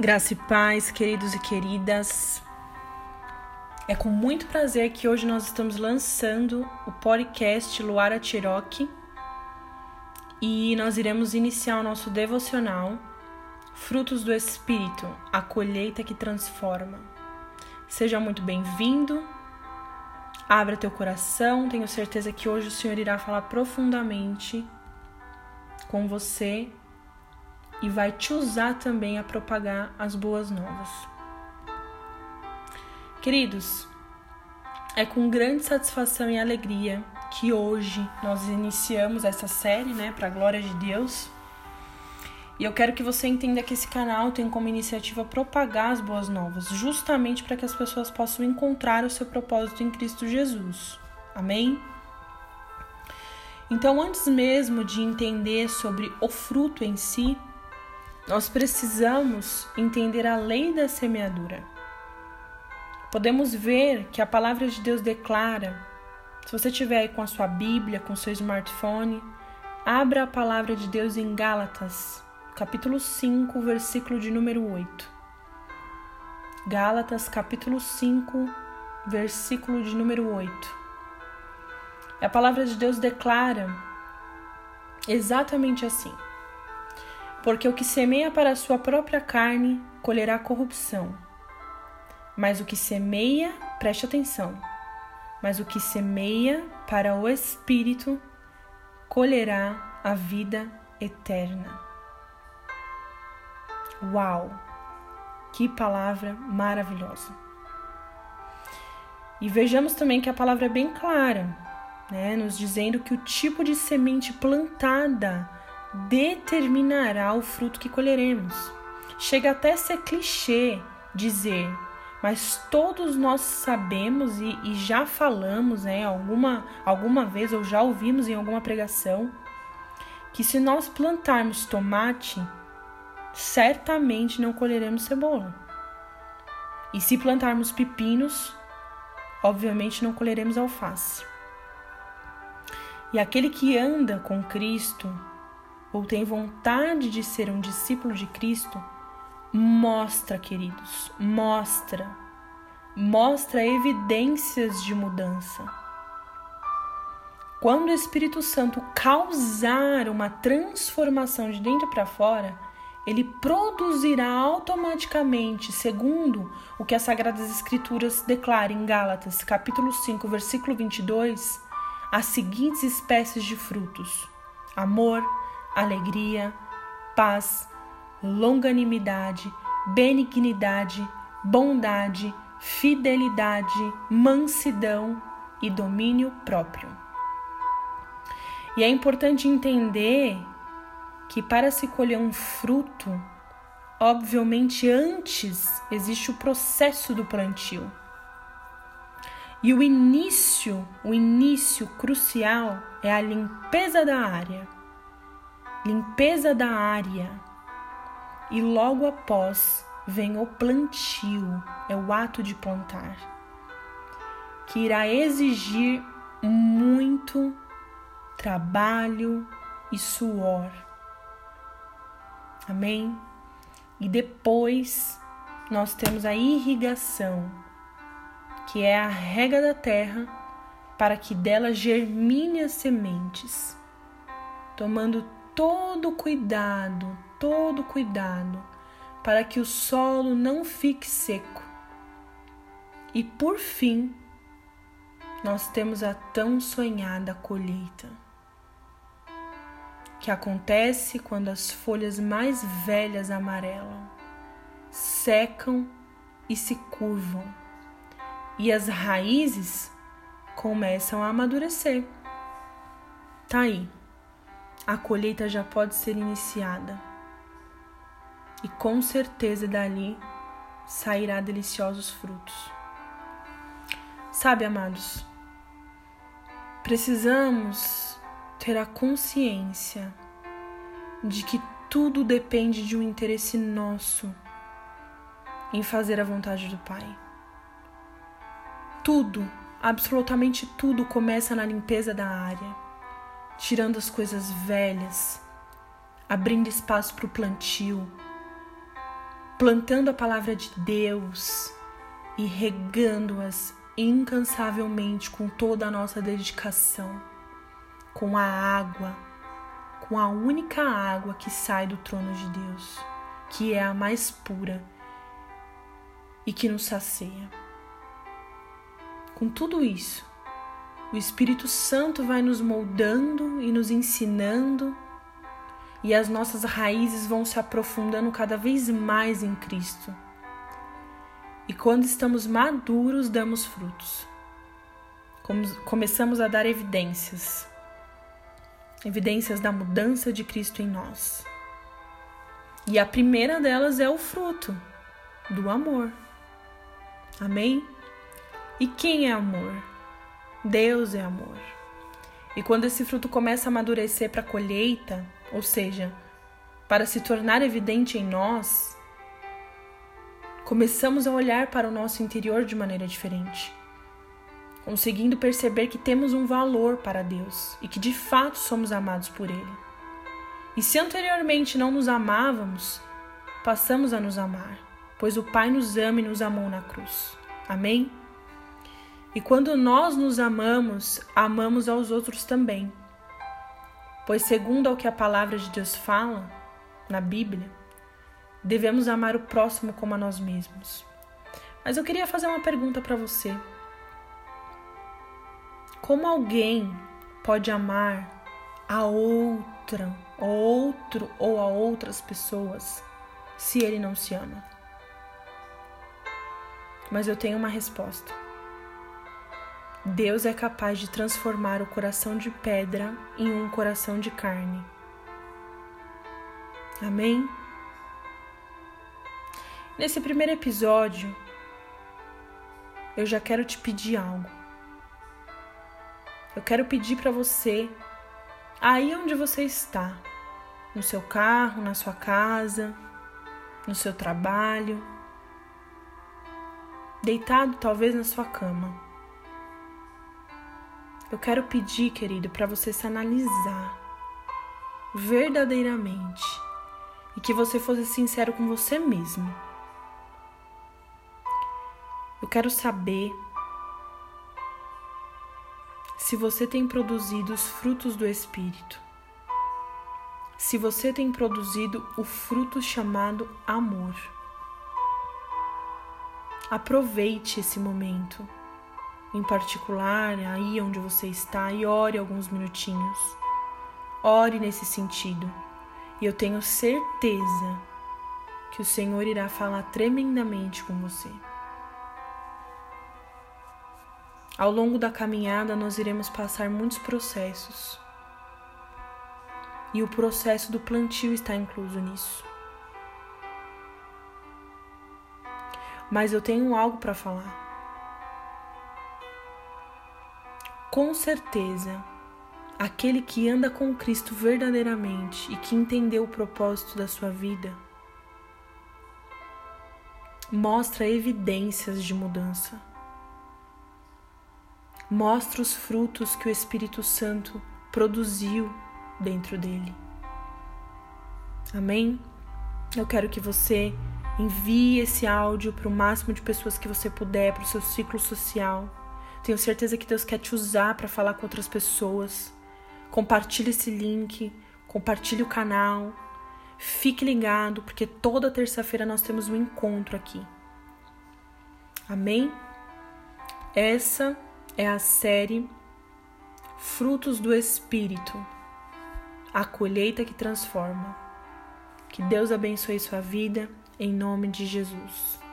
Graça e paz, queridos e queridas. É com muito prazer que hoje nós estamos lançando o podcast Luara Tiroc e nós iremos iniciar o nosso devocional Frutos do Espírito, a colheita que transforma. Seja muito bem-vindo, abra teu coração, tenho certeza que hoje o Senhor irá falar profundamente com você e vai te usar também a propagar as boas novas. Queridos, é com grande satisfação e alegria que hoje nós iniciamos essa série, para a glória de Deus. E eu quero que você entenda que esse canal tem como iniciativa propagar as boas novas, justamente para que as pessoas possam encontrar o seu propósito em Cristo Jesus. Amém? Então, antes mesmo de entender sobre o fruto em si, nós precisamos entender a lei da semeadura. Podemos ver que a palavra de Deus declara, se você estiver aí com a sua Bíblia, com o seu smartphone, abra a palavra de Deus em Gálatas, capítulo 5, versículo de número 8. Gálatas, capítulo 5, versículo de número 8. A palavra de Deus declara exatamente assim: porque o que semeia para a sua própria carne colherá corrupção. Mas o que semeia para o Espírito colherá a vida eterna. Uau! Que palavra maravilhosa! E vejamos também que a palavra é bem clara, nos dizendo que o tipo de semente plantada determinará o fruto que colheremos. Chega até a ser clichê dizer, mas todos nós sabemos e já falamos alguma vez ou já ouvimos em alguma pregação que se nós plantarmos tomate, certamente não colheremos cebola. E se plantarmos pepinos, obviamente não colheremos alface. E aquele que anda com Cristo ou tem vontade de ser um discípulo de Cristo, mostra evidências de mudança. Quando o Espírito Santo causar uma transformação de dentro para fora, ele produzirá automaticamente, segundo o que as Sagradas Escrituras declaram em Gálatas, capítulo 5, versículo 22, as seguintes espécies de frutos: amor, alegria, paz, longanimidade, benignidade, bondade, fidelidade, mansidão e domínio próprio. E é importante entender que para se colher um fruto, obviamente antes existe o processo do plantio. E o início crucial é a limpeza da área. E logo após vem o plantio, é o ato de plantar, que irá exigir muito trabalho e suor. Amém? E depois nós temos a irrigação, que é a rega da terra para que dela germine as sementes, tomando todo cuidado, para que o solo não fique seco. E por fim, nós temos a tão sonhada colheita, que acontece quando as folhas mais velhas amarelam, secam e se curvam, e as raízes começam a amadurecer. Tá aí. A colheita já pode ser iniciada e com certeza dali sairá deliciosos frutos. Sabe, amados, precisamos ter a consciência de que tudo depende de um interesse nosso em fazer a vontade do Pai. Tudo, absolutamente tudo, começa na limpeza da área, tirando as coisas velhas, abrindo espaço para o plantio. plantando a palavra de Deus e regando-as incansavelmente com toda a nossa dedicação, com a água, com a única água que sai do trono de Deus, que é a mais pura e que nos sacia. Com tudo isso, o Espírito Santo vai nos moldando e nos ensinando, e as nossas raízes vão se aprofundando cada vez mais em Cristo. E quando estamos maduros, damos frutos. Começamos a dar evidências. Evidências da mudança de Cristo em nós. E a primeira delas é o fruto do amor. Amém? E quem é amor? Deus é amor. E quando esse fruto começa a amadurecer para a colheita, ou seja, para se tornar evidente em nós, começamos a olhar para o nosso interior de maneira diferente, conseguindo perceber que temos um valor para Deus e que de fato somos amados por Ele. E se anteriormente não nos amávamos, passamos a nos amar, pois o Pai nos ama e nos amou na cruz. Amém? E quando nós nos amamos, amamos aos outros também. Pois segundo ao que a palavra de Deus fala, na Bíblia, devemos amar o próximo como a nós mesmos. Mas eu queria fazer uma pergunta para você. Como alguém pode amar a outra, outro ou a outras pessoas se ele não se ama? Mas eu tenho uma resposta. Deus é capaz de transformar o coração de pedra em um coração de carne. Amém? Nesse primeiro episódio, eu já quero te pedir algo. Eu quero pedir para você, aí onde você está, no seu carro, na sua casa, no seu trabalho, deitado talvez na sua cama. Eu quero pedir, querido, para você se analisar verdadeiramente e que você fosse sincero com você mesmo. Eu quero saber se você tem produzido os frutos do Espírito. Se você tem produzido o fruto chamado amor. Aproveite esse momento, em particular, aí onde você está, e ore alguns minutinhos. Ore nesse sentido. E eu tenho certeza que o Senhor irá falar tremendamente com você. Ao longo da caminhada, nós iremos passar muitos processos. E o processo do plantio está incluso nisso. Mas eu tenho algo para falar. Com certeza, aquele que anda com Cristo verdadeiramente e que entendeu o propósito da sua vida, mostra evidências de mudança. Mostra os frutos que o Espírito Santo produziu dentro dele. Amém? Eu quero que você envie esse áudio para o máximo de pessoas que você puder, para o seu ciclo social. Tenho certeza que Deus quer te usar para falar com outras pessoas. Compartilhe esse link, compartilhe o canal. Fique ligado, porque toda terça-feira nós temos um encontro aqui. Amém? Essa é a série Frutos do Espírito, a colheita que transforma. Que Deus abençoe sua vida, em nome de Jesus.